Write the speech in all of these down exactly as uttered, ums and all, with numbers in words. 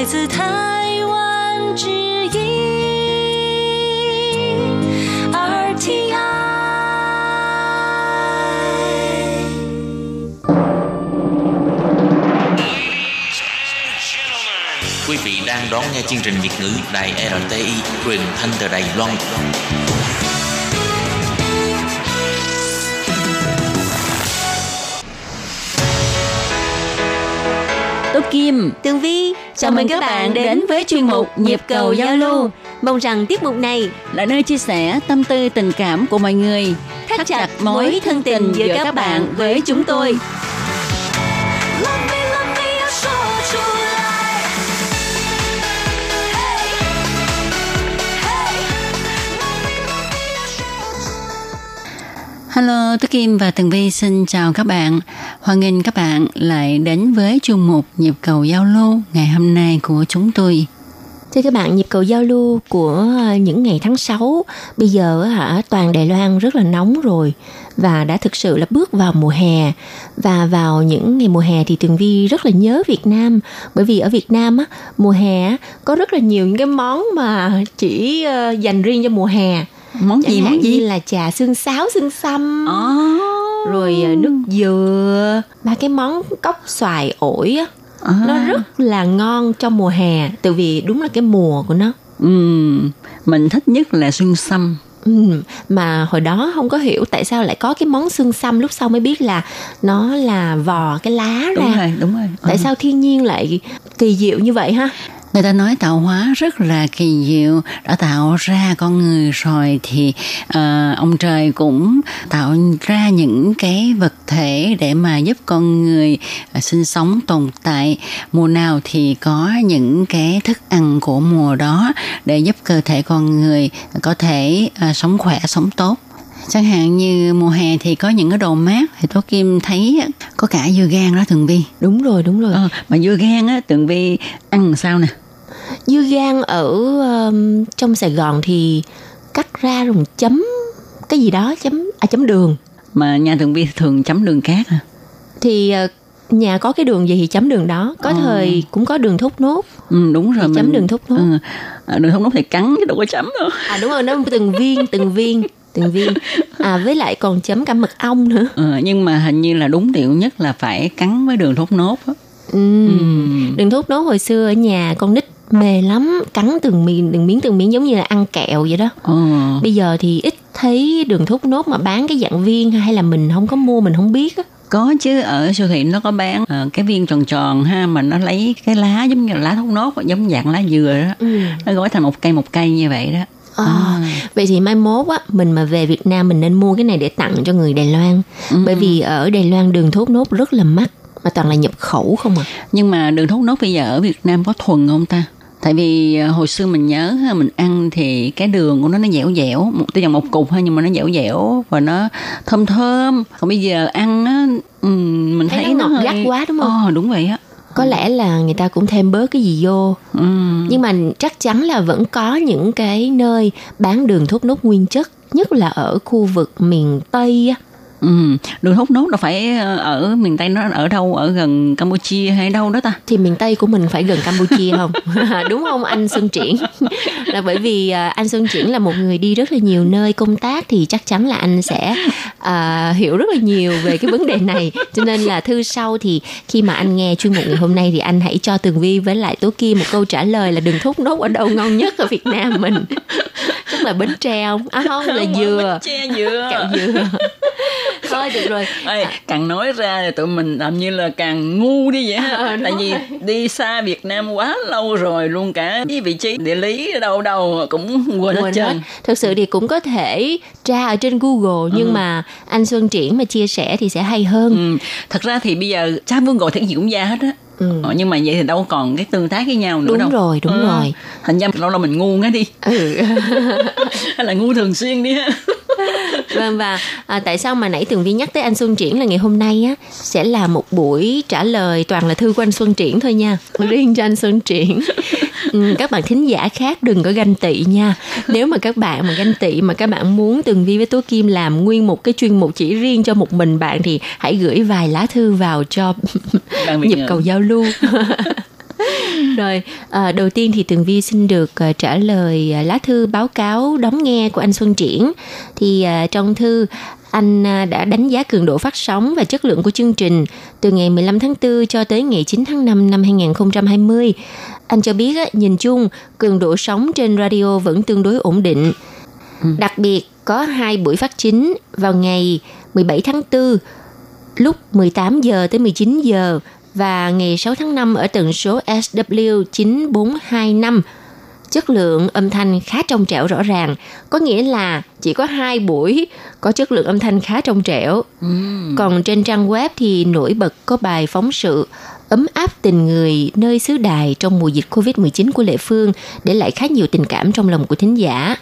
来自台湾之音 R T I. Quý vị đang đón nghe chương trình Việt ngữ Đài R T I truyền thanh từ Đài Loan. Tô Kim, Tường Vi, chào, chào mừng các, các bạn đến, đến với chuyên mục Nhịp cầu giao lưu. Mong rằng tiết mục này là nơi chia sẻ tâm tư tình cảm của mọi người, thắt, thắt chặt mối thân tình giữa các bạn với chúng tôi. Hello, Tô Kim và Tường Vi xin chào các bạn. Hoan nghênh các bạn lại đến với chuyên mục Nhịp cầu giao lưu ngày hôm nay của chúng tôi. Thưa các bạn, Nhịp cầu giao lưu của những ngày tháng sáu, bây giờ hả toàn Đài Loan rất là nóng rồi và đã thực sự là bước vào mùa hè. Và vào những ngày mùa hè thì Tường Vi rất là nhớ Việt Nam, bởi vì ở Việt Nam á, mùa hè á, có rất là nhiều những cái món mà chỉ dành riêng cho mùa hè. Món gì món gì là trà xương sáo, xương sâm, oh. rồi nước dừa, ba cái món cốc xoài ổi á, oh. nó rất là ngon trong mùa hè, tại vì đúng là cái mùa của nó. Ừ, mình thích nhất là xương sâm. Ừ, mà hồi đó không có hiểu tại sao lại có cái món xương sâm, lúc sau mới biết là nó là vò cái lá ra. Đúng rồi, đúng rồi. Ừ. Tại sao thiên nhiên lại kỳ diệu như vậy ha? Người ta nói tạo hóa rất là kỳ diệu, đã tạo ra con người rồi thì uh, ông trời cũng tạo ra những cái vật thể để mà giúp con người uh, sinh sống tồn tại. Mùa nào thì có những cái thức ăn của mùa đó để giúp cơ thể con người có thể uh, sống khỏe, sống tốt. Chẳng hạn như mùa hè thì có những cái đồ mát, thì Tô Kim thấy có cả dưa gan đó Tường Vi. Đúng rồi, đúng rồi. Ờ, mà dưa gan á, Tường Vi ăn sao nè? Dưa gan ở um, trong Sài Gòn thì cắt ra rồi chấm cái gì đó, chấm à chấm đường. Mà nhà Tường Vi thường chấm đường cát hả? Thì uh, nhà có cái đường gì thì chấm đường đó, có ờ. thời cũng có đường thốt nốt. Ừ, đúng rồi. Mình... chấm đường thốt nốt. Ừ. À, đường thốt nốt thì cắn chứ đâu có chấm đâu. À đúng rồi, nó từng viên, từng viên. Từng viên. À, với lại còn chấm cả mật ong nữa. Ừ, nhưng mà hình như là đúng điệu nhất là phải cắn với đường thốt nốt. Ừ. Ừ. Đường thốt nốt hồi xưa ở nhà con nít mê lắm, cắn từng miếng, từng miếng từng miếng giống như là ăn kẹo vậy đó. Ừ. Bây giờ thì ít thấy đường thốt nốt mà bán cái dạng viên, hay là mình không có mua, mình không biết á. Có chứ, ở siêu thị nó có bán uh, cái viên tròn tròn ha, mà nó lấy cái lá giống như là lá thốt nốt, giống dạng lá dừa đó. Ừ. Nó gói thành một cây một cây như vậy đó. À, à. Vậy thì mai mốt á, mình mà về Việt Nam mình nên mua cái này để tặng cho người Đài Loan. Ừ. Bởi vì ở Đài Loan đường thốt nốt rất là mắc, mà toàn là nhập khẩu không à. Nhưng mà đường thốt nốt bây giờ ở Việt Nam có thuần không ta? Tại vì hồi xưa mình nhớ mình ăn thì cái đường của nó nó dẻo dẻo, một tuy rằng một cục thôi nhưng mà nó dẻo dẻo và nó thơm thơm. Còn bây giờ ăn á, mình thấy, thấy nó, nó ngọt hơi... gắt quá đúng không? Ờ, đúng vậy á. Có lẽ là người ta cũng thêm bớt cái gì vô. Ừ. Nhưng mà chắc chắn là vẫn có những cái nơi bán đường thốt nốt nguyên chất, nhất là ở khu vực miền Tây. Ừ. Đường thốt nốt là phải ở miền Tây, nó ở đâu? Ở gần Campuchia hay đâu đó ta? Thì miền Tây của mình phải gần Campuchia không? Đúng không anh Xuân Triển? Là bởi vì anh Xuân Triển là một người đi rất là nhiều nơi công tác, thì chắc chắn là anh sẽ uh, hiểu rất là nhiều về cái vấn đề này. Cho nên là thư sau thì khi mà anh nghe chuyên mục ngày hôm nay thì anh hãy cho Tường Vi với lại Tố Kim một câu trả lời là đường thốt nốt ở đâu ngon nhất ở Việt Nam mình. Chắc là Bến Tre không? À không, là dừa. Bến Tre dừa. Cạo dừa. Thôi được rồi. Ê, càng nói ra thì tụi mình làm như là càng ngu đi vậy ha. À, tại vì rồi. Đi xa Việt Nam quá lâu rồi, luôn cả cái vị trí địa lý đâu đâu cũng quên hết trơn. Thực sự thì cũng có thể tra ở trên Google, nhưng ừ. mà anh Xuân Triển mà chia sẻ thì sẽ hay hơn. Ừ. Thật ra thì bây giờ tra Google thì gì cũng ra hết á. Ừ. Ờ, nhưng mà vậy thì đâu còn cái tương tác với nhau nữa đúng đâu. Đúng rồi, đúng ừ. rồi. Thành ra lâu lâu mình ngu ngá đi. Ừ. Hay là ngu thường xuyên đi ha. Vâng, và à, tại sao mà nãy Tường Vi nhắc tới anh Xuân Triển là ngày hôm nay á sẽ là một buổi trả lời toàn là thư của anh Xuân Triển thôi nha, riêng cho anh Xuân Triển. Ừ, các bạn thính giả khác đừng có ganh tị nha. Nếu mà các bạn mà ganh tị mà các bạn muốn Tường Vi với Tố Kim làm nguyên một cái chuyên mục chỉ riêng cho một mình bạn thì hãy gửi vài lá thư vào cho Nhịp cầu giao lưu. Rồi, à, đầu tiên thì Tường Vi xin được à, trả lời à, lá thư báo cáo đón nghe của anh Xuân Triển. Thì à, trong thư, anh à, đã đánh giá cường độ phát sóng và chất lượng của chương trình từ ngày mười lăm tháng tư cho tới ngày chín tháng năm năm hai nghìn không trăm hai mươi. Anh cho biết, á, nhìn chung, cường độ sóng trên radio vẫn tương đối ổn định. Ừ. Đặc biệt, có hai buổi phát chính vào ngày mười bảy tháng tư lúc mười tám giờ tới mười chín giờ và ngày sáu tháng năm ở tần số ét vê chín bốn hai năm. Chất lượng âm thanh khá trong trẻo rõ ràng, có nghĩa là chỉ có hai buổi có chất lượng âm thanh khá trong trẻo. Ừ. Còn trên trang web thì nổi bật có bài phóng sự ấm áp tình người nơi xứ Đài trong mùa dịch covid mười chín của Lệ Phương, để lại khá nhiều tình cảm trong lòng của thính giả.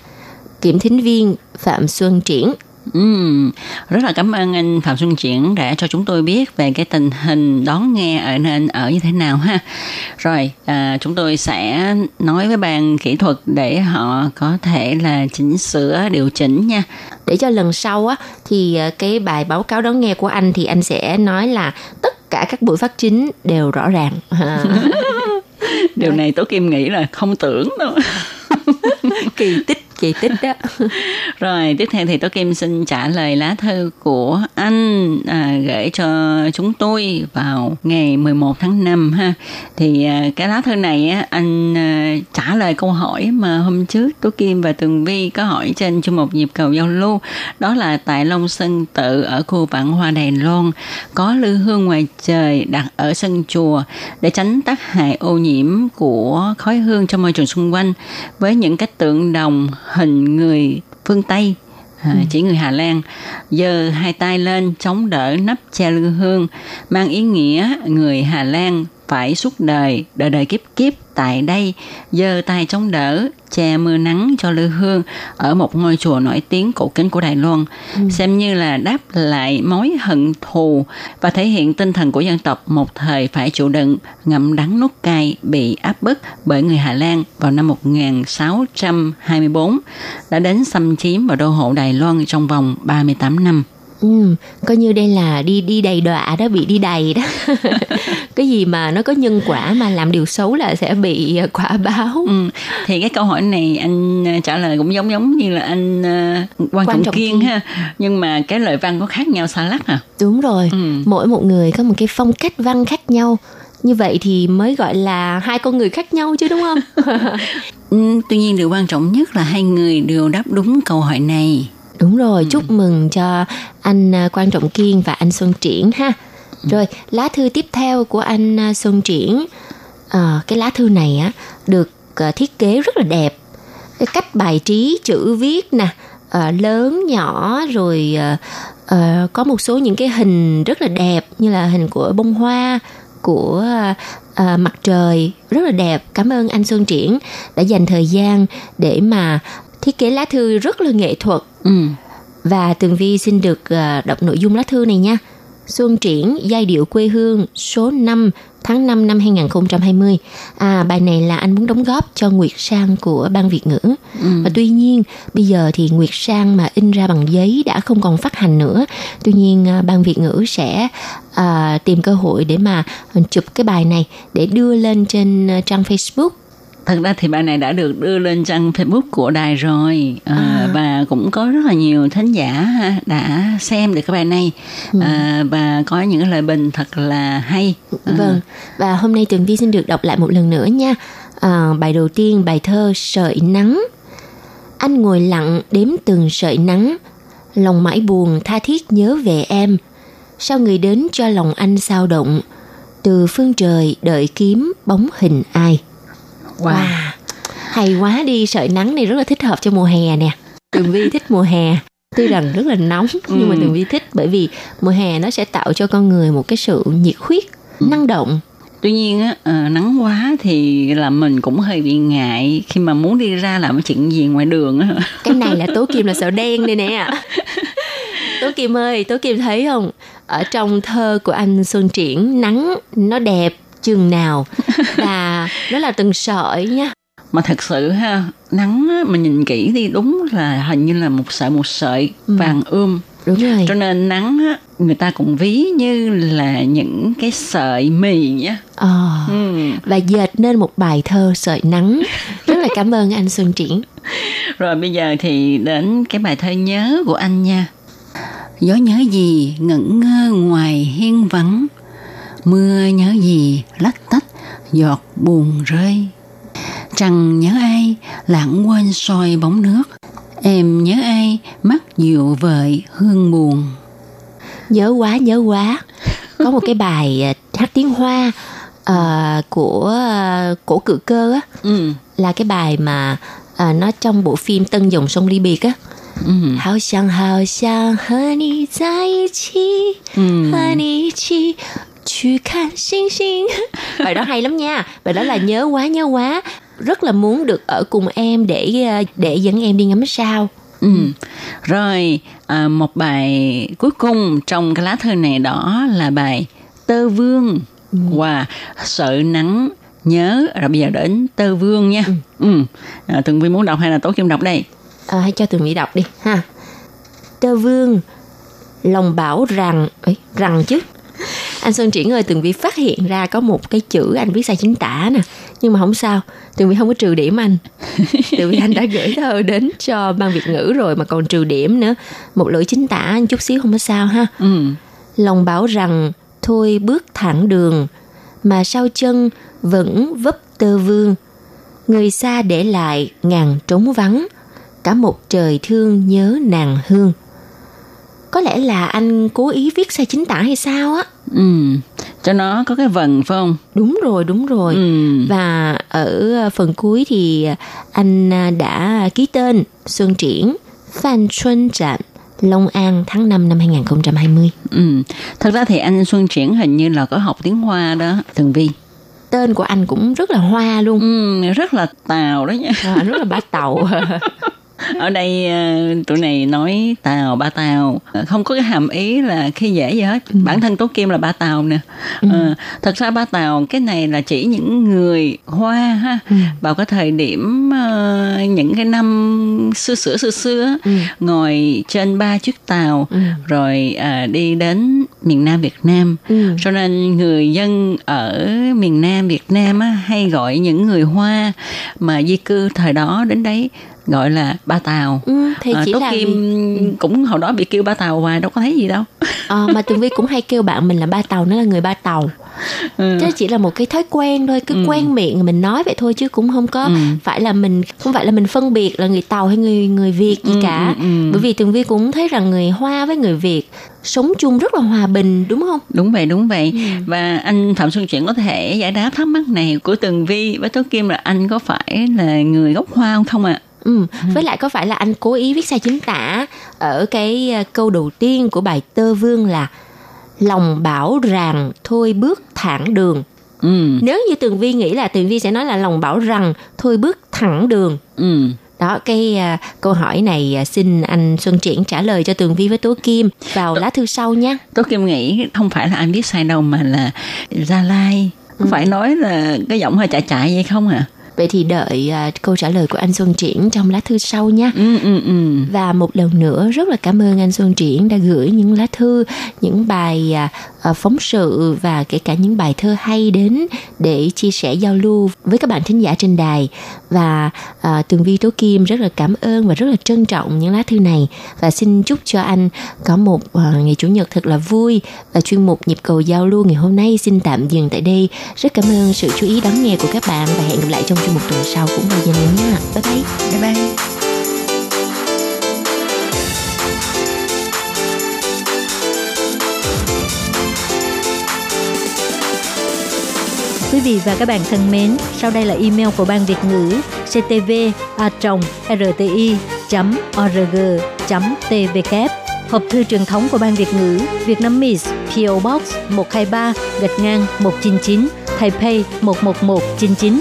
Kiểm thính viên Phạm Xuân Triển. Uhm, rất là cảm ơn anh Phạm Xuân Triển đã cho chúng tôi biết về cái tình hình đón nghe ở nên ở như thế nào ha. Rồi à, chúng tôi sẽ nói với ban kỹ thuật để họ có thể là chỉnh sửa điều chỉnh nha. Để cho lần sau á thì cái bài báo cáo đón nghe của anh thì anh sẽ nói là tất cả các buổi phát chính đều rõ ràng. Điều này Tô Kim nghĩ là không tưởng đâu. Kỳ tích. Kỳ tích đó. Rồi, tiếp theo thì Tô Kim xin trả lời lá thư của anh à, gửi cho chúng tôi vào ngày mười một tháng năm ha. Thì à, cái lá thư này á, anh à, trả lời câu hỏi mà hôm trước Tô Kim và Tường Vi có hỏi trên chương mục Nhịp cầu giao lưu. Đó là tại Long Sơn Tự ở khu Vạn Hoa Đài Loan có lư hương ngoài trời đặt ở sân chùa để tránh tác hại ô nhiễm của khói hương trong môi trường xung quanh, với những cái tượng đồng hình người phương Tây, à, ừ. chỉ người Hà Lan, giơ hai tay lên chống đỡ nắp che lư hương, mang ý nghĩa người Hà Lan phải suốt đời, đời đời kiếp kiếp tại đây, giơ tay chống đỡ, che mưa nắng cho lư hương ở một ngôi chùa nổi tiếng cổ kính của Đài Loan, ừ. xem như là đáp lại mối hận thù và thể hiện tinh thần của dân tộc một thời phải chịu đựng, ngậm đắng nuốt cay bị áp bức bởi người Hà Lan vào năm một nghìn sáu trăm hai mươi tư, đã đến xâm chiếm và đô hộ Đài Loan trong vòng ba mươi tám năm. Ừ, coi như đây là đi đi đầy đọa đó, bị đi đầy đó. Cái gì mà nó có nhân quả mà làm điều xấu là sẽ bị quả báo. Ừ, thì cái câu hỏi này anh trả lời cũng giống giống như là anh uh, Quang Trọng Kiên ha, nhưng mà cái lời văn có khác nhau xa lắc à. Đúng rồi, ừ. mỗi một người có một cái phong cách văn khác nhau. Như vậy thì mới gọi là hai con người khác nhau chứ, đúng không? Tuy nhiên điều quan trọng nhất là hai người đều đáp đúng câu hỏi này. Đúng rồi, chúc ừ. mừng cho anh Quang Trọng Kiên và anh Xuân Triển ha. Rồi, lá thư tiếp theo của anh Xuân Triển. À, cái lá thư này á, được thiết kế rất là đẹp. Cái cách bài trí, chữ viết nè, à, lớn, nhỏ, rồi à, có một số những cái hình rất là đẹp, như là hình của bông hoa, của à, mặt trời, rất là đẹp. Cảm ơn anh Xuân Triển đã dành thời gian để mà thiết kế lá thư rất là nghệ thuật. Ừ. Và Tường Vi xin được uh, đọc nội dung lá thư này nha. Xuân Triển, giai điệu quê hương số năm tháng năm năm hai nghìn không trăm hai mươi. À, bài này là anh muốn đóng góp cho Nguyệt Sang của Ban Việt ngữ. Ừ. Và tuy nhiên, bây giờ thì Nguyệt Sang mà in ra bằng giấy đã không còn phát hành nữa. Tuy nhiên, uh, Ban Việt ngữ sẽ uh, tìm cơ hội để mà chụp cái bài này để đưa lên trên uh, trang Facebook. Thật ra thì bài này đã được đưa lên trang Facebook của Đài rồi, à, à. và cũng có rất là nhiều thính giả đã xem được cái bài này, ừ. à, và có những lời bình thật là hay. Vâng, và hôm nay Tường Vi xin được đọc lại một lần nữa nha. À, bài đầu tiên, bài thơ Sợi Nắng. Anh ngồi lặng đếm từng sợi nắng, lòng mãi buồn tha thiết nhớ về em. Sao người đến cho lòng anh sao động, từ phương trời đợi kiếm bóng hình ai. Wow. wow, hay quá đi, sợi nắng này rất là thích hợp cho mùa hè nè. Tường Vi thích mùa hè, tuy rằng rất là nóng nhưng ừ. mà Tường Vi thích, bởi vì mùa hè nó sẽ tạo cho con người một cái sự nhiệt huyết, ừ. năng động. Tuy nhiên á, à, nắng quá thì là mình cũng hơi bị ngại khi mà muốn đi ra làm cái chuyện gì ngoài đường á. Cái này là Tố Kim là sợ đen đây nè. Tố Kim ơi, Tố Kim thấy không? Ở trong thơ của anh Xuân Triển, nắng nó đẹp chừng nào và đó là từng sợi nha. Mà thật sự ha, nắng á, mình nhìn kỹ đi, đúng là hình như là một sợi một sợi vàng ươm, Đúng rồi. Cho nên nắng á, người ta cũng ví như là những cái sợi mì nhá. Ờ. Ừ. Và dệt nên một bài thơ Sợi Nắng. Rất là cảm ơn anh Xuân Triển. Rồi bây giờ thì đến cái bài thơ Nhớ của anh nha. Gió nhớ gì ngẩn ngơ ngoài hiên vắng, mưa nhớ gì lách tách giọt buồn rơi. Trăng nhớ ai lãng quên soi bóng nước, em nhớ ai mắt dịu vợi hương buồn. Nhớ quá, nhớ quá. Có một cái bài hát tiếng Hoa uh, của uh, Cổ Cự Cơ á, ừ. là cái bài mà uh, nó trong bộ phim Tân Dòng Sông Ly Bịt á. Hào xiang hào xiang hơ ni zai chi, hơ ni chi, chú khăn xinh xinh. Bài đó hay lắm nha. Bài đó là nhớ quá, nhớ quá. Rất là muốn được ở cùng em để để dẫn em đi ngắm sao. Ừ. Rồi, à, một bài cuối cùng trong cái lá thơ này đó là bài Tơ Vương. Ừ. Wow, Sợi Nắng, Nhớ. Rồi bây giờ đến Tơ Vương nha. Ừ. Ừ. À, Tường Vi muốn đọc hay là Tố Kim đọc đây? À, hãy cho Tường Vi đọc đi ha. Tơ Vương lòng bảo rằng ấy, rằng chứ. Anh Xuân Triển ơi, Tường Vi phát hiện ra có một cái chữ anh viết sai chính tả nè. Nhưng mà không sao, Tường Vi không có trừ điểm anh. Tường Vi anh đã gửi thơ đến cho ban Việt ngữ rồi mà còn trừ điểm nữa. Một lỗi chính tả chút xíu không có sao ha. Ừ. Lòng bảo rằng thôi bước thẳng đường, mà sau chân vẫn vấp tơ vương. Người xa để lại ngàn trống vắng, cả một trời thương nhớ nàng hương. Có lẽ là anh cố ý viết sai chính tả hay sao á. Ừ, cho nó có cái vần phải không? Đúng rồi, đúng rồi. Ừ. Và ở phần cuối thì anh đã ký tên Xuân Triển, Phan Xuân Trạm, Long An, tháng năm năm hai không hai không. Ừ, thật ra thì anh Xuân Triển hình như là có học tiếng Hoa đó, Tường Vi. Tên của anh cũng rất là Hoa luôn. Ừ, rất là Tàu đó nha. À, rất là bá Tàu. Ở đây tụi này nói Tàu, ba Tàu, không có cái hàm ý là khi dễ gì hết. Ừ. Bản thân Tố Kim là ba Tàu nè. Ừ. À, thật ra ba Tàu cái này là chỉ những người Hoa ha. Ừ. Vào cái thời điểm uh, những cái năm xưa xưa xưa xưa ừ. ngồi trên ba chiếc tàu ừ. rồi uh, đi đến miền Nam Việt Nam. Ừ. Cho nên người dân ở miền Nam Việt Nam á, hay gọi những người Hoa mà di cư thời đó đến đấy gọi là ba Tàu. Ừ, thì à, chỉ Tố là... Kim cũng hồi đó bị kêu ba Tàu hoài đâu có thấy gì đâu. À, mà Tường Vi cũng hay kêu bạn mình là ba Tàu, nó là người ba Tàu. Ừ. Chứ chỉ là một cái thói quen thôi, cứ ừ. quen miệng mình nói vậy thôi chứ cũng không có ừ. phải là mình không phải là mình phân biệt là người Tàu hay người người Việt gì ừ, cả. Ừ, ừ. Bởi vì Tường Vi cũng thấy rằng người Hoa với người Việt sống chung rất là hòa bình, đúng không? Đúng vậy, đúng vậy. Ừ. Và anh Phạm Xuân Triển có thể giải đáp thắc mắc này của Tường Vi với Tố Kim là anh có phải là người gốc Hoa không không ạ? À? Ừ. Với lại có phải là anh cố ý viết sai chính tả ở cái câu đầu tiên của bài Tơ Vương là lòng bảo rằng thôi bước thẳng đường. Ừ. Nếu như Tường Vi nghĩ là Tường Vi sẽ nói là lòng bảo rằng thôi bước thẳng đường. Ừ. Đó, cái uh, câu hỏi này uh, xin anh Xuân Triển trả lời cho Tường Vi với Tố Kim vào T- lá thư sau nha. Tố Kim nghĩ không phải là anh viết sai đâu mà là Gia Lai. Có ừ. phải nói là cái giọng hơi chạ chạ vậy không hả? À? Vậy thì đợi uh, câu trả lời của anh Xuân Triển trong lá thư sau nha. Ừ, ừ, ừ. Và một lần nữa rất là cảm ơn anh Xuân Triển đã gửi những lá thư, những bài uh, phóng sự và kể cả những bài thơ hay đến để chia sẻ giao lưu với các bạn thính giả trên đài. Và uh, Tường Vi, Tố Kim rất là cảm ơn và rất là trân trọng những lá thư này. Và xin chúc cho anh có một uh, ngày Chủ nhật thật là vui. Và chuyên mục Nhịp cầu giao lưu ngày hôm nay xin tạm dừng tại đây. Rất cảm ơn sự chú ý đón nghe của các bạn và hẹn gặp lại trong một tuần sau cũng vào giờ này nha. Bye bye. Bye bye. Quý vị và các bạn thân mến, sau đây là email của Ban Việt ngữ c t v a r t i chấm o r g chấm t v k. Hộp thư truyền thống của Ban Việt ngữ Việt Nam Miss pê ô Box một hai ba gạch ngang một chín chín Taipei một một một chín chín.